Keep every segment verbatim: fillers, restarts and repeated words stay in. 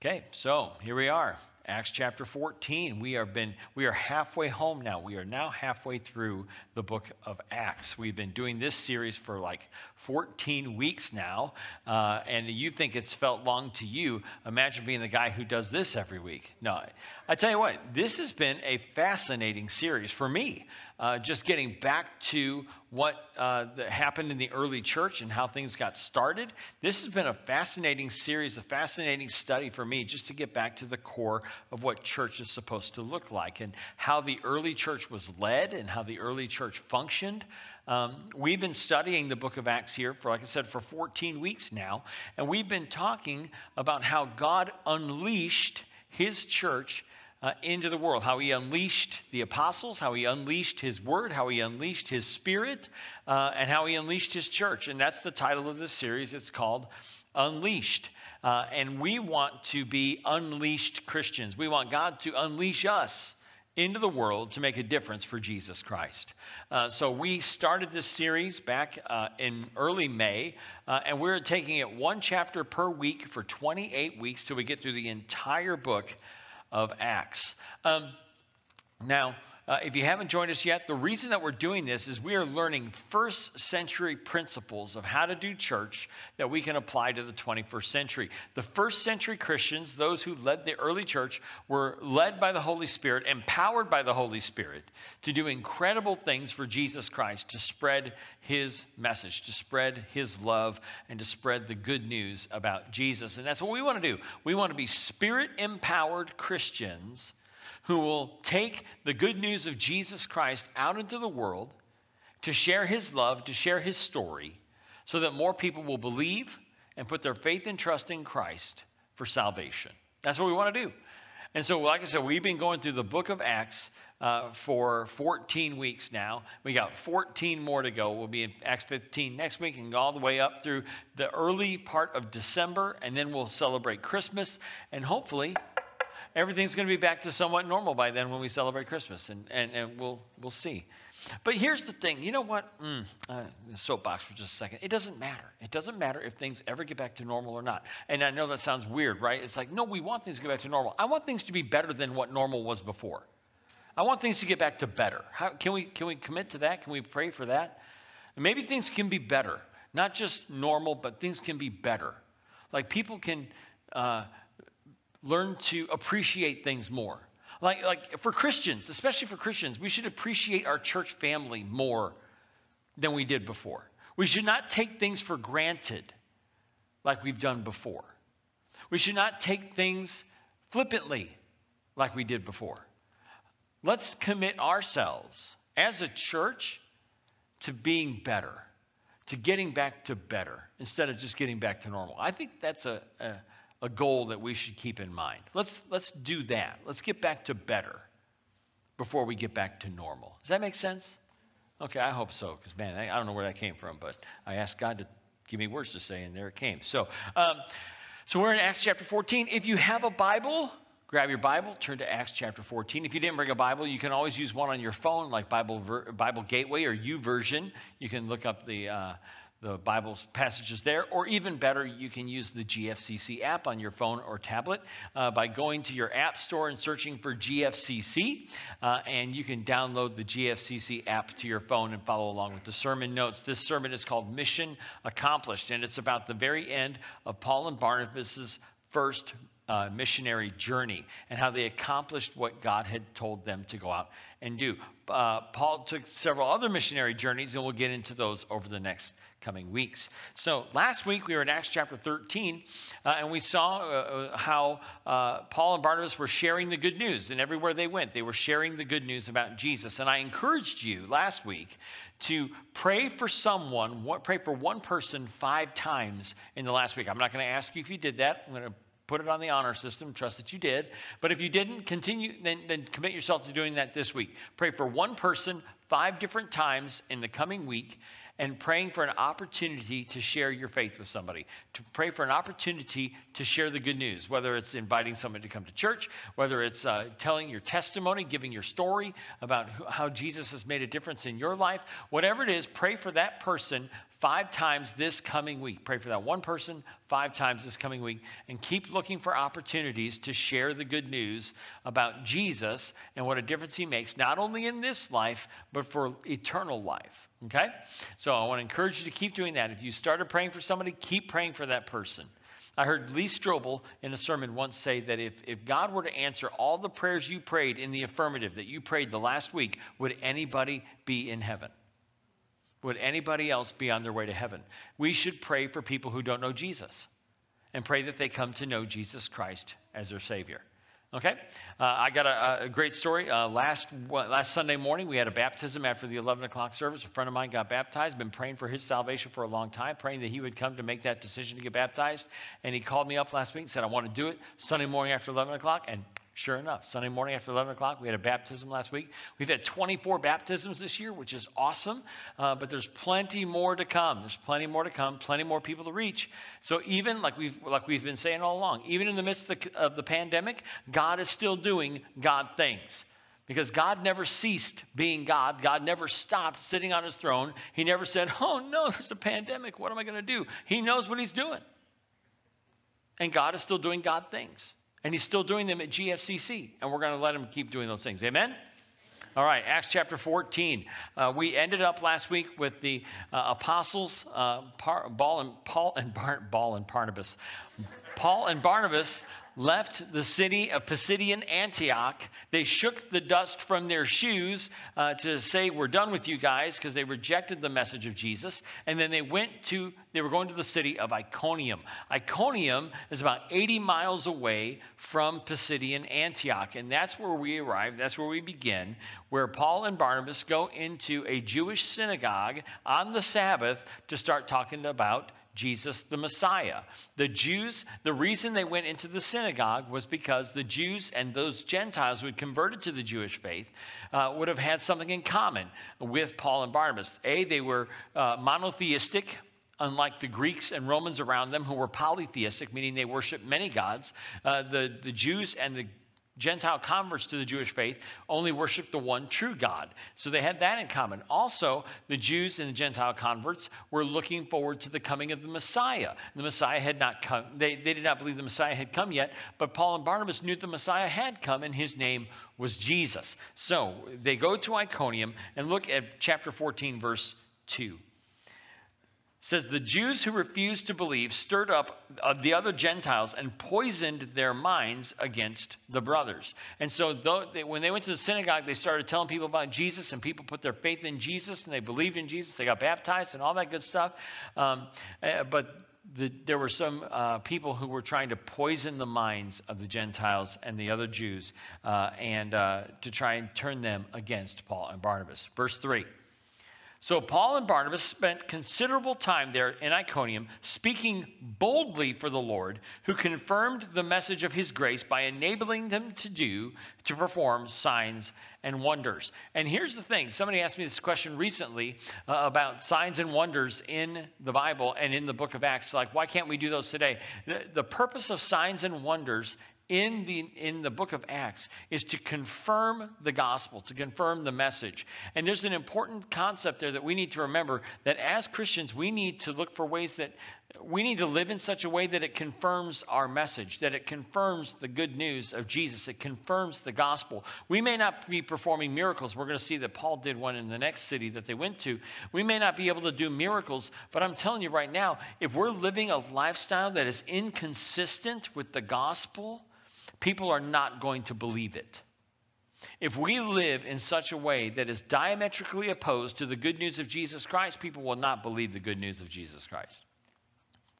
Okay, so here we are, Acts chapter fourteen. We have been, we are halfway home now. We are now halfway through the book of Acts. We've been doing this series for like fourteen weeks now, uh, and you think it's felt long to you. Imagine being the guy who does this every week. No, I tell you what, this has been a fascinating series for me, uh, just getting back to what uh, that happened in the early church and how things got started. This has been a fascinating series, a fascinating study for me, just to get back to the core of what church is supposed to look like and how the early church was led and how the early church functioned. Um, we've been studying the book of Acts here for, like I said, for fourteen weeks now, and we've been talking about how God unleashed his church Uh, into the world, how he unleashed the apostles, how he unleashed his word, how he unleashed his spirit, uh, and how he unleashed his church. And that's the title of this series. It's called Unleashed. Uh, and we want to be unleashed Christians. We want God to unleash us into the world to make a difference for Jesus Christ. Uh, so we started this series back uh, in early May, uh, and we're taking it one chapter per week for twenty-eight weeks till we get through the entire book of Acts. Um, now, uh, if you haven't joined us yet, the reason that we're doing this is we are learning first century principles of how to do church that we can apply to the twenty-first century. The first century Christians, those who led the early church, were led by the Holy Spirit, empowered by the Holy Spirit to do incredible things for Jesus Christ, to spread his message, to spread his love, and to spread the good news about Jesus. And that's what we want to do. We want to be spirit-empowered Christians who will take the good news of Jesus Christ out into the world to share his love, to share his story, so that more people will believe and put their faith and trust in Christ for salvation. That's what we want to do. And so, like I said, we've been going through the book of Acts uh, for fourteen weeks now. We got fourteen more to go. We'll be in Acts fifteen next week and all the way up through the early part of December, and then we'll celebrate Christmas, and hopefully everything's going to be back to somewhat normal by then when we celebrate Christmas, and, and, and we'll we'll see. But here's the thing. You know what? Mm, uh, soapbox for just a second. It doesn't matter. It doesn't matter if things ever get back to normal or not. And I know that sounds weird, right? It's like, no, we want things to go back to normal. I want things to be better than what normal was before. I want things to get back to better. How, can we, can we commit to that? Can we pray for that? And maybe things can be better. Not just normal, but things can be better. Like people can Uh, learn to appreciate things more. Like, like for Christians, especially for Christians, we should appreciate our church family more than we did before. We should not take things for granted like we've done before. We should not take things flippantly like we did before. Let's commit ourselves as a church to being better, to getting back to better instead of just getting back to normal. I think that's a... a A goal that we should keep in mind. Let's let's do that. Let's get back to better before we get back to normal. Does that make sense? Okay, I hope so, because, man, I, I don't know where that came from, but I asked God to give me words to say, and there it came. So, um, so we're in Acts chapter fourteen. If you have a Bible, grab your Bible, turn to Acts chapter fourteen. If you didn't bring a Bible, you can always use one on your phone, like Bible Ver- Bible Gateway or YouVersion. You can look up the Uh, The Bible passages there, or even better, you can use the G F C C app on your phone or tablet uh, by going to your app store and searching for G F C C, uh, and you can download the G F C C app to your phone and follow along with the sermon notes. This sermon is called Mission Accomplished, and it's about the very end of Paul and Barnabas's first Uh, missionary journey and how they accomplished what God had told them to go out and do. Uh, Paul took several other missionary journeys, and we'll get into those over the next coming weeks. So last week we were in Acts chapter thirteen, uh, and we saw uh, how uh, Paul and Barnabas were sharing the good news, and everywhere they went, they were sharing the good news about Jesus. And I encouraged you last week to pray for someone, pray for one person five times in the last week. I'm not going to ask you if you did that. I'm going to put it on the honor system. Trust that you did. But if you didn't, continue, then, then commit yourself to doing that this week. Pray for one person five different times in the coming week, and praying for an opportunity to share your faith with somebody. To pray for an opportunity to share the good news, whether it's inviting someone to come to church, whether it's uh, telling your testimony, giving your story about who, how Jesus has made a difference in your life. Whatever it is, pray for that person five times this coming week. Pray for that one person five times this coming week, and keep looking for opportunities to share the good news about Jesus and what a difference he makes, not only in this life, but for eternal life, okay? So I want to encourage you to keep doing that. If you started praying for somebody, keep praying for that person. I heard Lee Strobel in a sermon once say that if, if God were to answer all the prayers you prayed in the affirmative that you prayed the last week, would anybody be in heaven? Would anybody else be on their way to heaven? We should pray for people who don't know Jesus and pray that they come to know Jesus Christ as their Savior. Okay? Uh, I got a, a great story. Uh, last last Sunday morning, we had a baptism after the eleven o'clock service. A friend of mine got baptized, been praying for his salvation for a long time, praying that he would come to make that decision to get baptized. And he called me up last week and said, I want to do it Sunday morning after eleven o'clock. And sure enough, Sunday morning after eleven o'clock, we had a baptism last week. We've had twenty-four baptisms this year, which is awesome, uh, but there's plenty more to come. There's plenty more to come, plenty more people to reach. So even, like we've, like we've been saying all along, even in the midst of the, of the pandemic, God is still doing God things. Because God never ceased being God. God never stopped sitting on his throne. He never said, oh no, there's a pandemic. What am I going to do? He knows what he's doing. And God is still doing God things. And he's still doing them at G F C C. And we're going to let him keep doing those things. Amen? All right, Acts chapter fourteen. Uh, we ended up last week with the uh, apostles, uh, Paul and, Paul and, Bar- Paul and Barnabas. Paul and Barnabas left the city of Pisidian Antioch. They shook the dust from their shoes uh, to say, we're done with you guys, because they rejected the message of Jesus. And then they went to, they were going to the city of Iconium. Iconium is about eighty miles away from Pisidian Antioch. And that's where we arrive. That's where we begin, where Paul and Barnabas go into a Jewish synagogue on the Sabbath to start talking about Jesus, the Messiah. The Jews, the reason they went into the synagogue was because the Jews and those Gentiles who had converted to the Jewish faith uh, would have had something in common with Paul and Barnabas. A, they were uh, monotheistic, unlike the Greeks and Romans around them who were polytheistic, meaning they worshiped many gods. Uh, the, the Jews and the Gentile converts to the Jewish faith only worshiped the one true God. So they had that in common. Also, the Jews and the Gentile converts were looking forward to the coming of the Messiah. The Messiah had not come. They, they did not believe the Messiah had come yet, but Paul and Barnabas knew the Messiah had come, and his name was Jesus. So they go to Iconium, and look at chapter fourteen, verse two. It says, the Jews who refused to believe stirred up the other Gentiles and poisoned their minds against the brothers. And so they, when they went to the synagogue, they started telling people about Jesus, and people put their faith in Jesus, and they believed in Jesus. They got baptized and all that good stuff. Um, but the, there were some uh, people who were trying to poison the minds of the Gentiles and the other Jews uh, and uh, to try and turn them against Paul and Barnabas. Verse three. So Paul and Barnabas spent considerable time there in Iconium, speaking boldly for the Lord, who confirmed the message of his grace by enabling them to do, to perform signs and wonders. And here's the thing. Somebody asked me this question recently uh, about signs and wonders in the Bible and in the book of Acts. Like, why can't we do those today? The, the purpose of signs and wonders In the in the book of Acts is to confirm the gospel, to confirm the message. And there's an important concept there that we need to remember, that as Christians, we need to look for ways that we need to live in such a way that it confirms our message, that it confirms the good news of Jesus. It confirms the gospel. We may not be performing miracles. We're going to see that Paul did one in the next city that they went to. We may not be able to do miracles, but I'm telling you right now, if we're living a lifestyle that is inconsistent with the gospel, people are not going to believe it. If we live in such a way that is diametrically opposed to the good news of Jesus Christ, people will not believe the good news of Jesus Christ.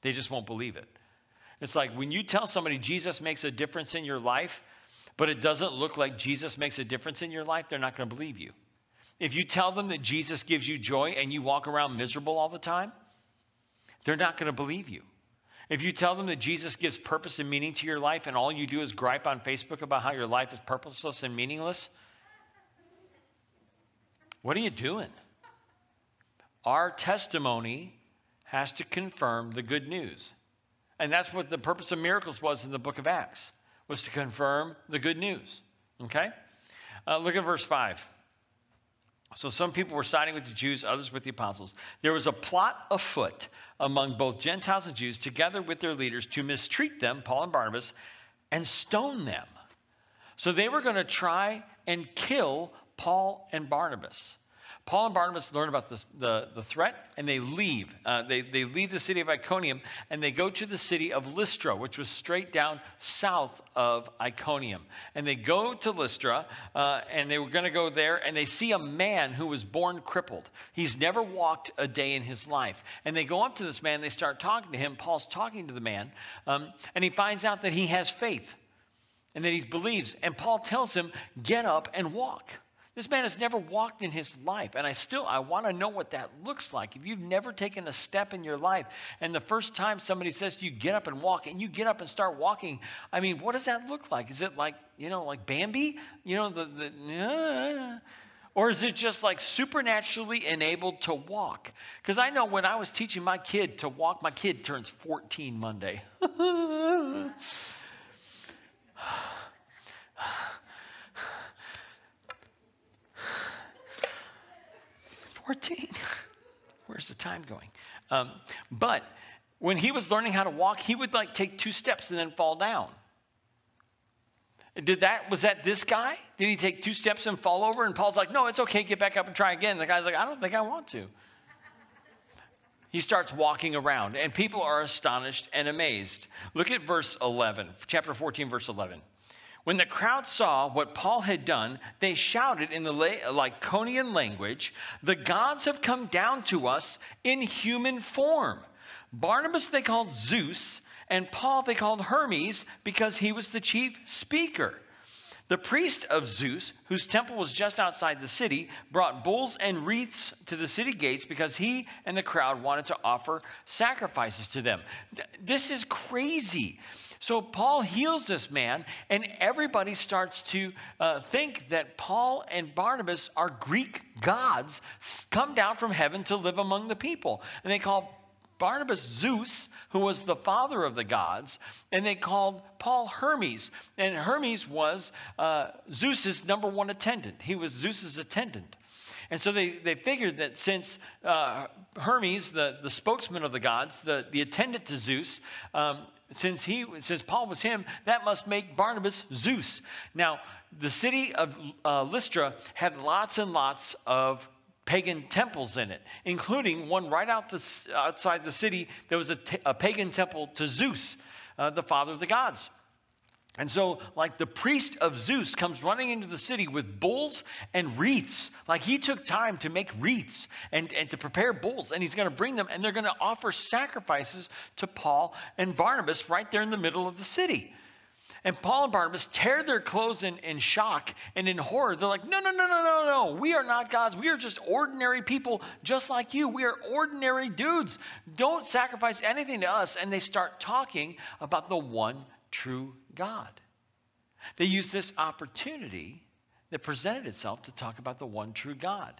They just won't believe it. It's like when you tell somebody Jesus makes a difference in your life, but it doesn't look like Jesus makes a difference in your life, they're not going to believe you. If you tell them that Jesus gives you joy and you walk around miserable all the time, they're not going to believe you. If you tell them that Jesus gives purpose and meaning to your life and all you do is gripe on Facebook about how your life is purposeless and meaningless, what are you doing? Our testimony has to confirm the good news. And that's what the purpose of miracles was in the book of Acts, was to confirm the good news. Okay? Uh, look at verse five. So some people were siding with the Jews, others with the apostles. There was a plot afoot among both Gentiles and Jews, together with their leaders, to mistreat them, Paul and Barnabas, and stone them. So they were going to try and kill Paul and Barnabas. Paul and Barnabas learn about the, the, the threat, and they leave. Uh, they, they leave the city of Iconium, and they go to the city of Lystra, which was straight down south of Iconium. And they go to Lystra, uh, and they were going to go there, and they see a man who was born crippled. He's never walked a day in his life. And they go up to this man, they start talking to him. Paul's talking to the man, um, and he finds out that he has faith, and that he believes. And Paul tells him, get up and walk. This man has never walked in his life, and I still, I want to know what that looks like. If you've never taken a step in your life, and the first time somebody says to you, get up and walk, and you get up and start walking, I mean, what does that look like? Is it like, you know, like Bambi? You know, the, the uh, or is it just like supernaturally enabled to walk? Because I know when I was teaching my kid to walk, my kid turns fourteen Monday. fourteen. Where's the time going? Um, but when he was learning how to walk, he would like take two steps and then fall down. Did that, was that this guy? Did he take two steps and fall over? And Paul's like, no, it's okay. Get back up and try again. And the guy's like, I don't think I want to. He starts walking around, and people are astonished and amazed. Look at verse eleven, chapter fourteen, verse eleven. When the crowd saw what Paul had done, they shouted in the Lyconian language, the gods have come down to us in human form. Barnabas they called Zeus, and Paul they called Hermes, because he was the chief speaker. The priest of Zeus, whose temple was just outside the city, brought bulls and wreaths to the city gates because he and the crowd wanted to offer sacrifices to them. This is crazy. So Paul heals this man, and everybody starts to uh, think that Paul and Barnabas are Greek gods come down from heaven to live among the people. And they call Barnabas Zeus, who was the father of the gods, and they called Paul Hermes. And Hermes was uh, Zeus's number one attendant. He was Zeus's attendant. And so they, they figured that since uh, Hermes, the, the spokesman of the gods, the, the attendant to Zeus, um, Since he, since Paul was him, that must make Barnabas Zeus. Now, the city of uh, Lystra had lots and lots of pagan temples in it, including one right out the, outside the city. There was a, t a pagan temple to Zeus, uh, the father of the gods. And so, like, the priest of Zeus comes running into the city with bulls and wreaths. Like, he took time to make wreaths and, and to prepare bulls, and he's going to bring them, and they're going to offer sacrifices to Paul and Barnabas right there in the middle of the city. And Paul and Barnabas tear their clothes in, in shock and in horror. They're like, no, no, no, no, no, no. We are not gods. We are just ordinary people just like you. We are ordinary dudes. Don't sacrifice anything to us. And they start talking about the one true God. They used this opportunity that presented itself to talk about the one true God.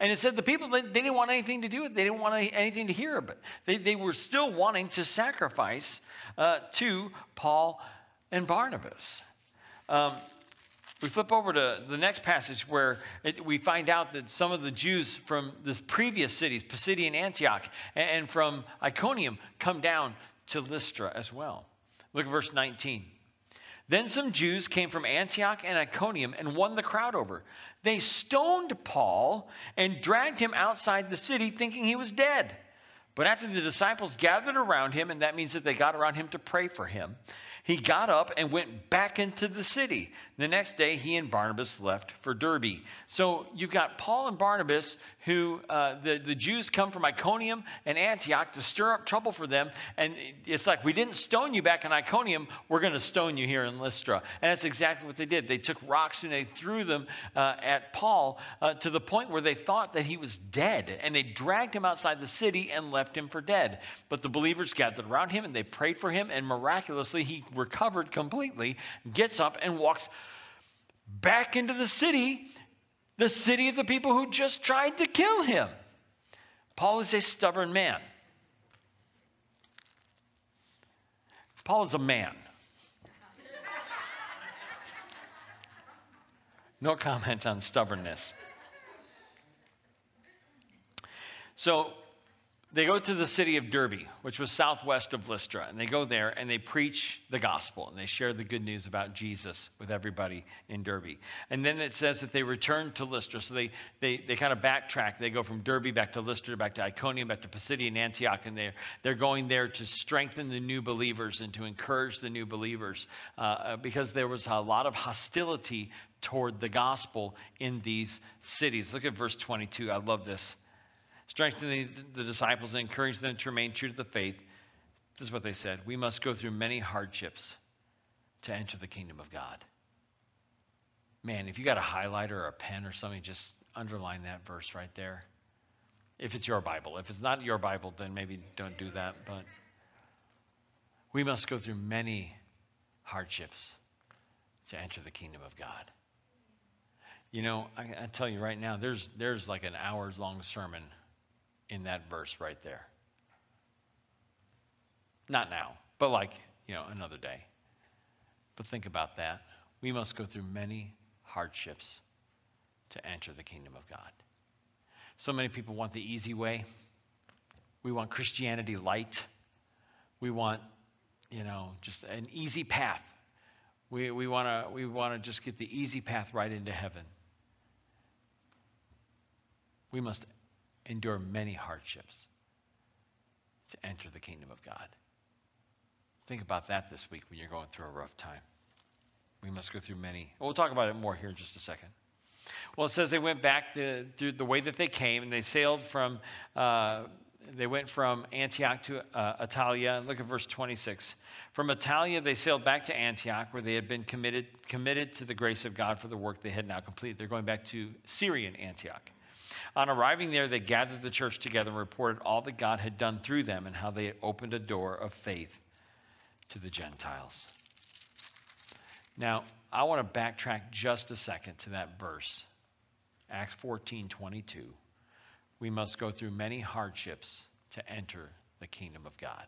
And it said the people, they, they didn't want anything to do with it. They didn't want any, anything to hear of it. They, they were still wanting to sacrifice uh, to Paul and Barnabas. Um, we flip over to the next passage where it, we find out that some of the Jews from the previous cities, Pisidian Antioch, and, and from Iconium, come down to Lystra as well. Look at verse nineteen. Then some Jews came from Antioch and Iconium and won the crowd over. They stoned Paul and dragged him outside the city, thinking he was dead. But after the disciples gathered around him, and that means that they got around him to pray for him, he got up and went back into the city. The next day, he and Barnabas left for Derbe. So you've got Paul and Barnabas, who uh, the, the Jews come from Iconium and Antioch to stir up trouble for them. And it's like, we didn't stone you back in Iconium. We're going to stone you here in Lystra. And that's exactly what they did. They took rocks and they threw them uh, at Paul uh, to the point where they thought that he was dead. And they dragged him outside the city and left him for dead. But the believers gathered around him and they prayed for him. And miraculously, he recovered completely, gets up and walks back into the city, the city of the people who just tried to kill him. Paul is a stubborn man. Paul is a man. No comment on stubbornness. So they go to the city of Derbe, which was southwest of Lystra, and they go there and they preach the gospel and they share the good news about Jesus with everybody in Derbe. And then it says that they return to Lystra, so they they, they kind of backtrack. They go from Derbe back to Lystra, back to Iconium, back to Pisidian Antioch, and they're, they're going there to strengthen the new believers and to encourage the new believers uh, because there was a lot of hostility toward the gospel in these cities. Look at verse twenty-two. I love this. Strengthening the disciples and encouraging them to remain true to the faith. This is what they said. We must go through many hardships to enter the kingdom of God. Man, if you got a highlighter or a pen or something, just underline that verse right there. If it's your Bible. If it's not your Bible, then maybe don't do that. But we must go through many hardships to enter the kingdom of God. You know, I, I tell you right now, there's there's like an hour's long sermon in that verse right there. Not now, but like, you know, another day. But think about that. We must go through many hardships to enter the kingdom of God. So many people want the easy way. We want Christianity light. We want, you know, just an easy path. We we want to we want to just get the easy path right into heaven. We must endure many hardships to enter the kingdom of God. Think about that this week when you're going through a rough time. We must go through many. We'll talk about it more here in just a second. Well, it says they went back to, through the way that they came, and they sailed from, uh, they went from Antioch to uh, Attalia. Look at verse twenty-six. From Attalia, they sailed back to Antioch, where they had been committed, committed to the grace of God for the work they had now completed. They're going back to Syrian Antioch. On arriving there, they gathered the church together and reported all that God had done through them and how they had opened a door of faith to the Gentiles. Now, I want to backtrack just a second to that verse, Acts fourteen twenty-two. We must go through many hardships to enter the kingdom of God.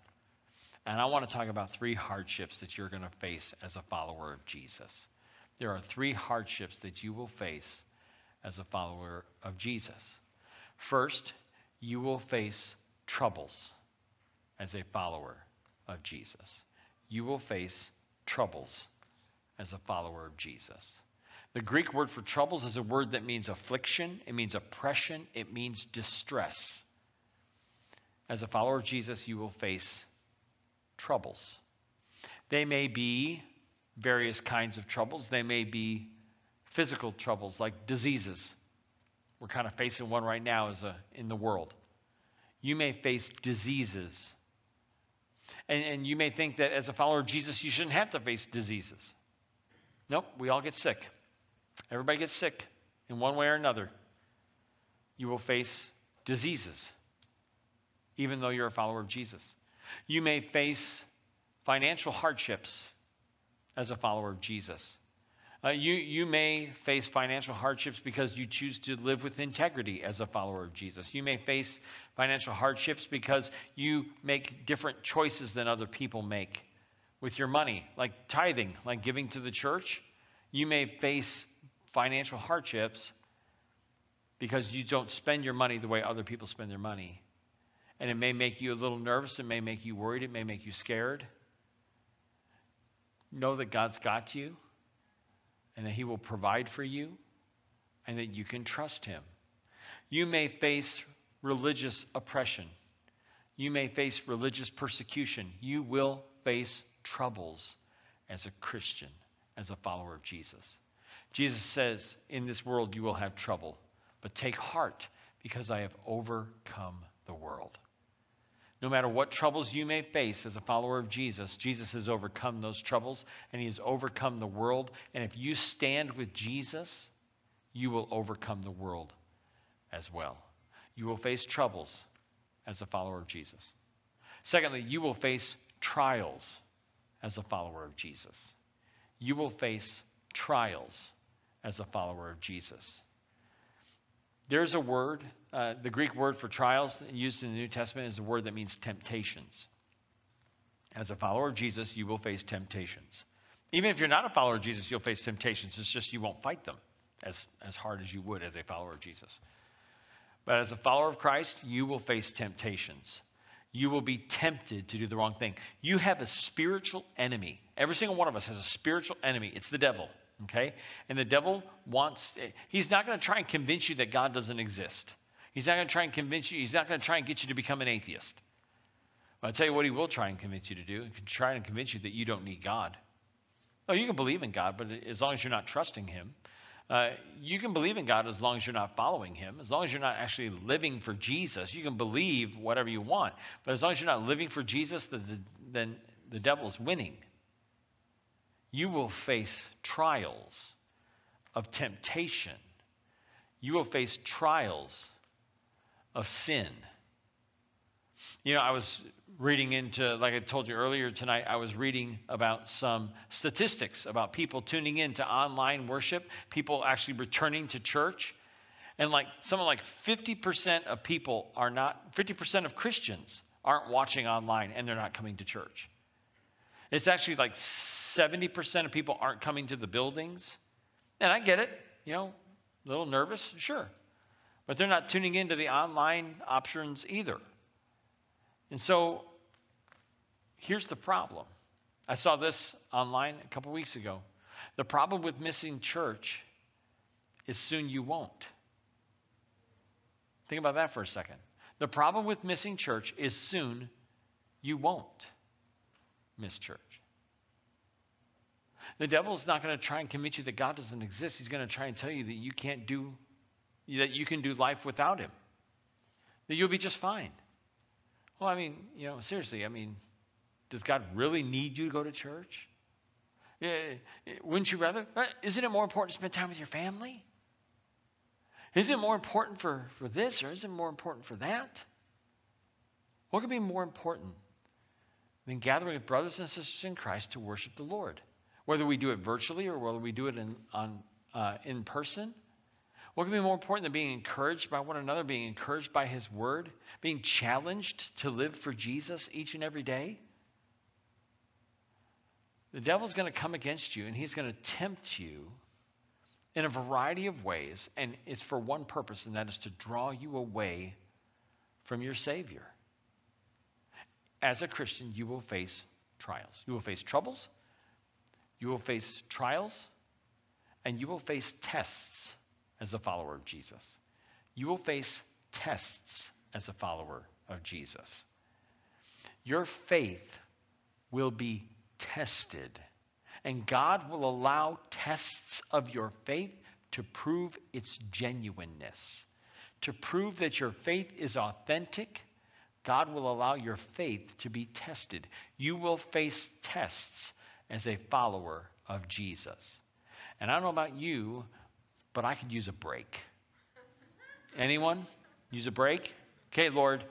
And I want to talk about three hardships that you're going to face as a follower of Jesus. There are three hardships that you will face as a follower of Jesus. First, you will face troubles as a follower of Jesus. You will face troubles as a follower of Jesus. The Greek word for troubles is a word that means affliction, it means oppression, it means distress. As a follower of Jesus, you will face troubles. They may be various kinds of troubles. They may be physical troubles like diseases. We're kind of facing one right now as a, in the world. You may face diseases. And, and you may think that as a follower of Jesus, you shouldn't have to face diseases. Nope, we all get sick. Everybody gets sick in one way or another. You will face diseases, even though you're a follower of Jesus. You may face financial hardships as a follower of Jesus. Uh, you, you may face financial hardships because you choose to live with integrity as a follower of Jesus. You may face financial hardships because you make different choices than other people make with your money, like tithing, like giving to the church. You may face financial hardships because you don't spend your money the way other people spend their money. And it may make you a little nervous. It may make you worried. It may make you scared. Know that God's got you, and that he will provide for you, and that you can trust him. You may face religious oppression. You may face religious persecution. You will face troubles as a Christian, as a follower of Jesus. Jesus says, in this world you will have trouble, but take heart, because I have overcome the world. No matter what troubles you may face as a follower of Jesus, Jesus has overcome those troubles, and he has overcome the world. And if you stand with Jesus, you will overcome the world as well. You will face troubles as a follower of Jesus. Secondly, you will face trials as a follower of Jesus. You will face trials as a follower of Jesus. There's a word, uh, the Greek word for trials used in the New Testament is a word that means temptations. As a follower of Jesus, you will face temptations. Even if you're not a follower of Jesus, you'll face temptations. It's just you won't fight them as, as hard as you would as a follower of Jesus. But as a follower of Christ, you will face temptations. You will be tempted to do the wrong thing. You have a spiritual enemy. Every single one of us has a spiritual enemy. It's the devil, okay? And the devil wants, he's not going to try and convince you that God doesn't exist. He's not going to try and convince you. He's not going to try and get you to become an atheist. But I'll tell you what he will try and convince you to do. He can try and convince you that you don't need God. Oh, you can believe in God, but as long as you're not trusting him. Uh, you can believe in God as long as you're not following him. As long as you're not actually living for Jesus, you can believe whatever you want. But as long as you're not living for Jesus, the, the, then the devil's winning. You will face trials of temptation. You will face trials of sin. You know, I was reading into, like I told you earlier tonight, I was reading about some statistics about people tuning in to online worship, people actually returning to church. And like, something like fifty percent of people are not, fifty percent of Christians aren't watching online and they're not coming to church. It's actually like seventy percent of people aren't coming to the buildings. And I get it, you know, a little nervous, sure. But they're not tuning into the online options either. And so, here's the problem. I saw this online a couple weeks ago. The problem with missing church is soon you won't. Think about that for a second. The problem with missing church is soon you won't miss church. The devil's not going to try and convince you that God doesn't exist. He's going to try and tell you that you can't do, that you can do life without him. That you'll be just fine. Well, I mean, you know, seriously, I mean, does God really need you to go to church? Wouldn't you rather? Isn't it more important to spend time with your family? Isn't it more important for, for this or isn't it more important for that? What could be more important than gathering with brothers and sisters in Christ to worship the Lord? Whether we do it virtually or whether we do it in, on, uh, in person? What can be more important than being encouraged by one another, being encouraged by his word, being challenged to live for Jesus each and every day? The devil's going to come against you and he's going to tempt you in a variety of ways, and it's for one purpose, and that is to draw you away from your Savior. As a Christian, you will face trials. You will face troubles, you will face trials, and you will face tests. As a follower of Jesus, you will face tests as a follower of Jesus. Your faith will be tested, and God will allow tests of your faith to prove its genuineness. To prove that your faith is authentic, God will allow your faith to be tested. You will face tests as a follower of Jesus. And I don't know about you, but I could use a break. Anyone use a break? Okay, Lord,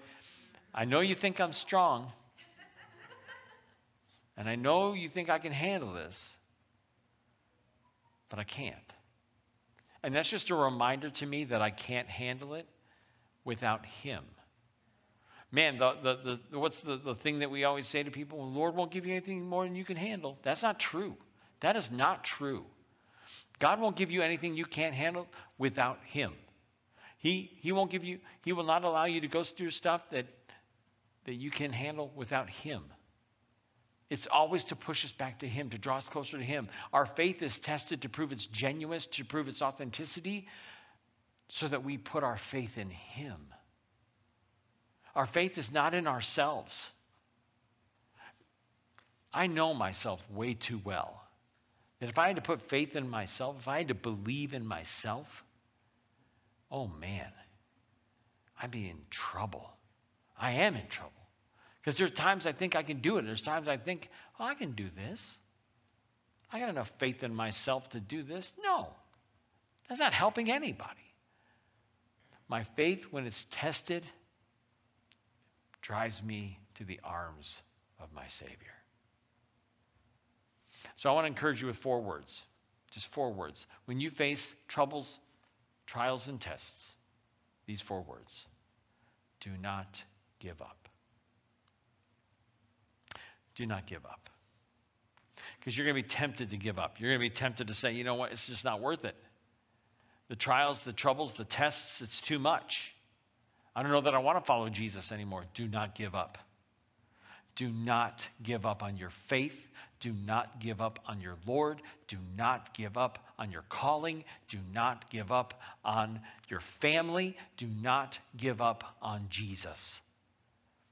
I know you think I'm strong. And I know you think I can handle this. But I can't. And that's just a reminder to me that I can't handle it without him. Man, the, the, the, what's the, the thing that we always say to people? Well, the Lord won't give you anything more than you can handle. That's not true. That is not true. God won't give you anything you can't handle without him. He, he won't give you, he will not allow you to go through stuff that, that you can handle without him. It's always to push us back to him, to draw us closer to him. Our faith is tested to prove its genuine, to prove its authenticity, so that we put our faith in him. Our faith is not in ourselves. I know myself way too well. That if I had to put faith in myself, if I had to believe in myself, oh man, I'd be in trouble. I am in trouble. Because there's times I think I can do it. There's times I think, oh, I can do this. I got enough faith in myself to do this. No, that's not helping anybody. My faith, when it's tested, drives me to the arms of my Savior. So I want to encourage you with four words, just four words. When you face troubles, trials, and tests, these four words: do not give up. Do not give up. Because you're going to be tempted to give up. You're going to be tempted to say, you know what, it's just not worth it. The trials, the troubles, the tests, it's too much. I don't know that I want to follow Jesus anymore. Do not give up. Do not give up on your faith. Do not give up on your Lord. Do not give up on your calling. Do not give up on your family. Do not give up on Jesus.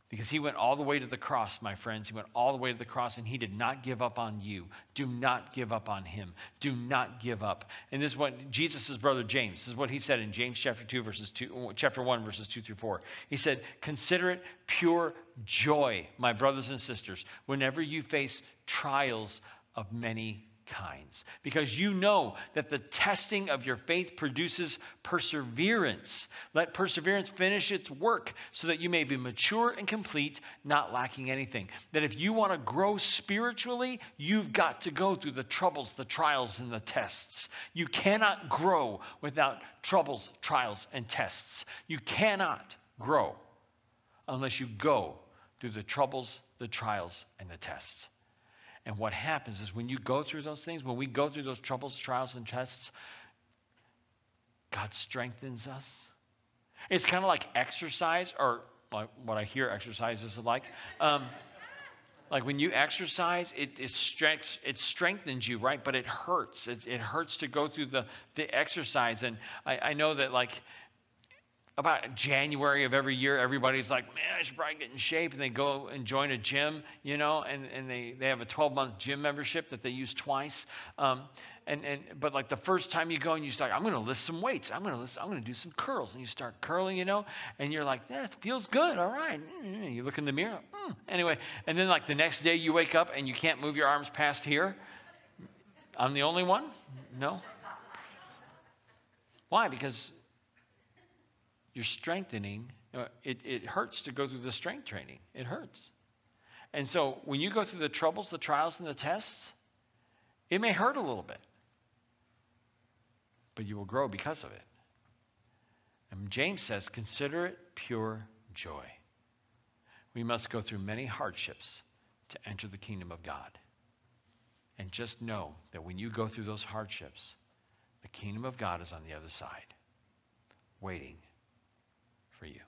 Because he went all the way to the cross, my friends. He went all the way to the cross, and he did not give up on you. Do not give up on him. Do not give up. And this is what Jesus' brother James, this is what he said in James chapter two, verses two, chapter one, verses two through four. He said, "Consider it pure joy, my brothers and sisters, whenever you face trials of many kinds, because you know that the testing of your faith produces perseverance. Let perseverance finish its work so that you may be mature and complete, not lacking anything." That if you want to grow spiritually, you've got to go through the troubles, the trials, and the tests. You cannot grow without troubles, trials, and tests. You cannot grow unless you go through the troubles, the trials, and the tests. And what happens is when you go through those things, when we go through those troubles, trials, and tests, God strengthens us. It's kind of like exercise, or like what I hear exercise is like. Um, like when you exercise, it, it, strengths, it strengthens you, right? But it hurts. It, it hurts to go through the, the exercise. And I, I know that like about January of every year, everybody's like, man, I should probably get in shape. And they go and join a gym, you know, and, and they, they have a twelve-month gym membership that they use twice. Um, and, and But like the first time you go and you start, I'm going to lift some weights. I'm going to I'm going to do some curls. And you start curling, you know, and you're like, that feels good. All right. Mm-hmm. You look in the mirror. Mm. Anyway, and then like the next day you wake up and you can't move your arms past here. I'm the only one? No. Why? Because you're strengthening. It, it hurts to go through the strength training. It hurts. And so when you go through the troubles, the trials, and the tests, it may hurt a little bit, but you will grow because of it. And James says, consider it pure joy. We must go through many hardships to enter the kingdom of God. And just know that when you go through those hardships, the kingdom of God is on the other side, waiting for you.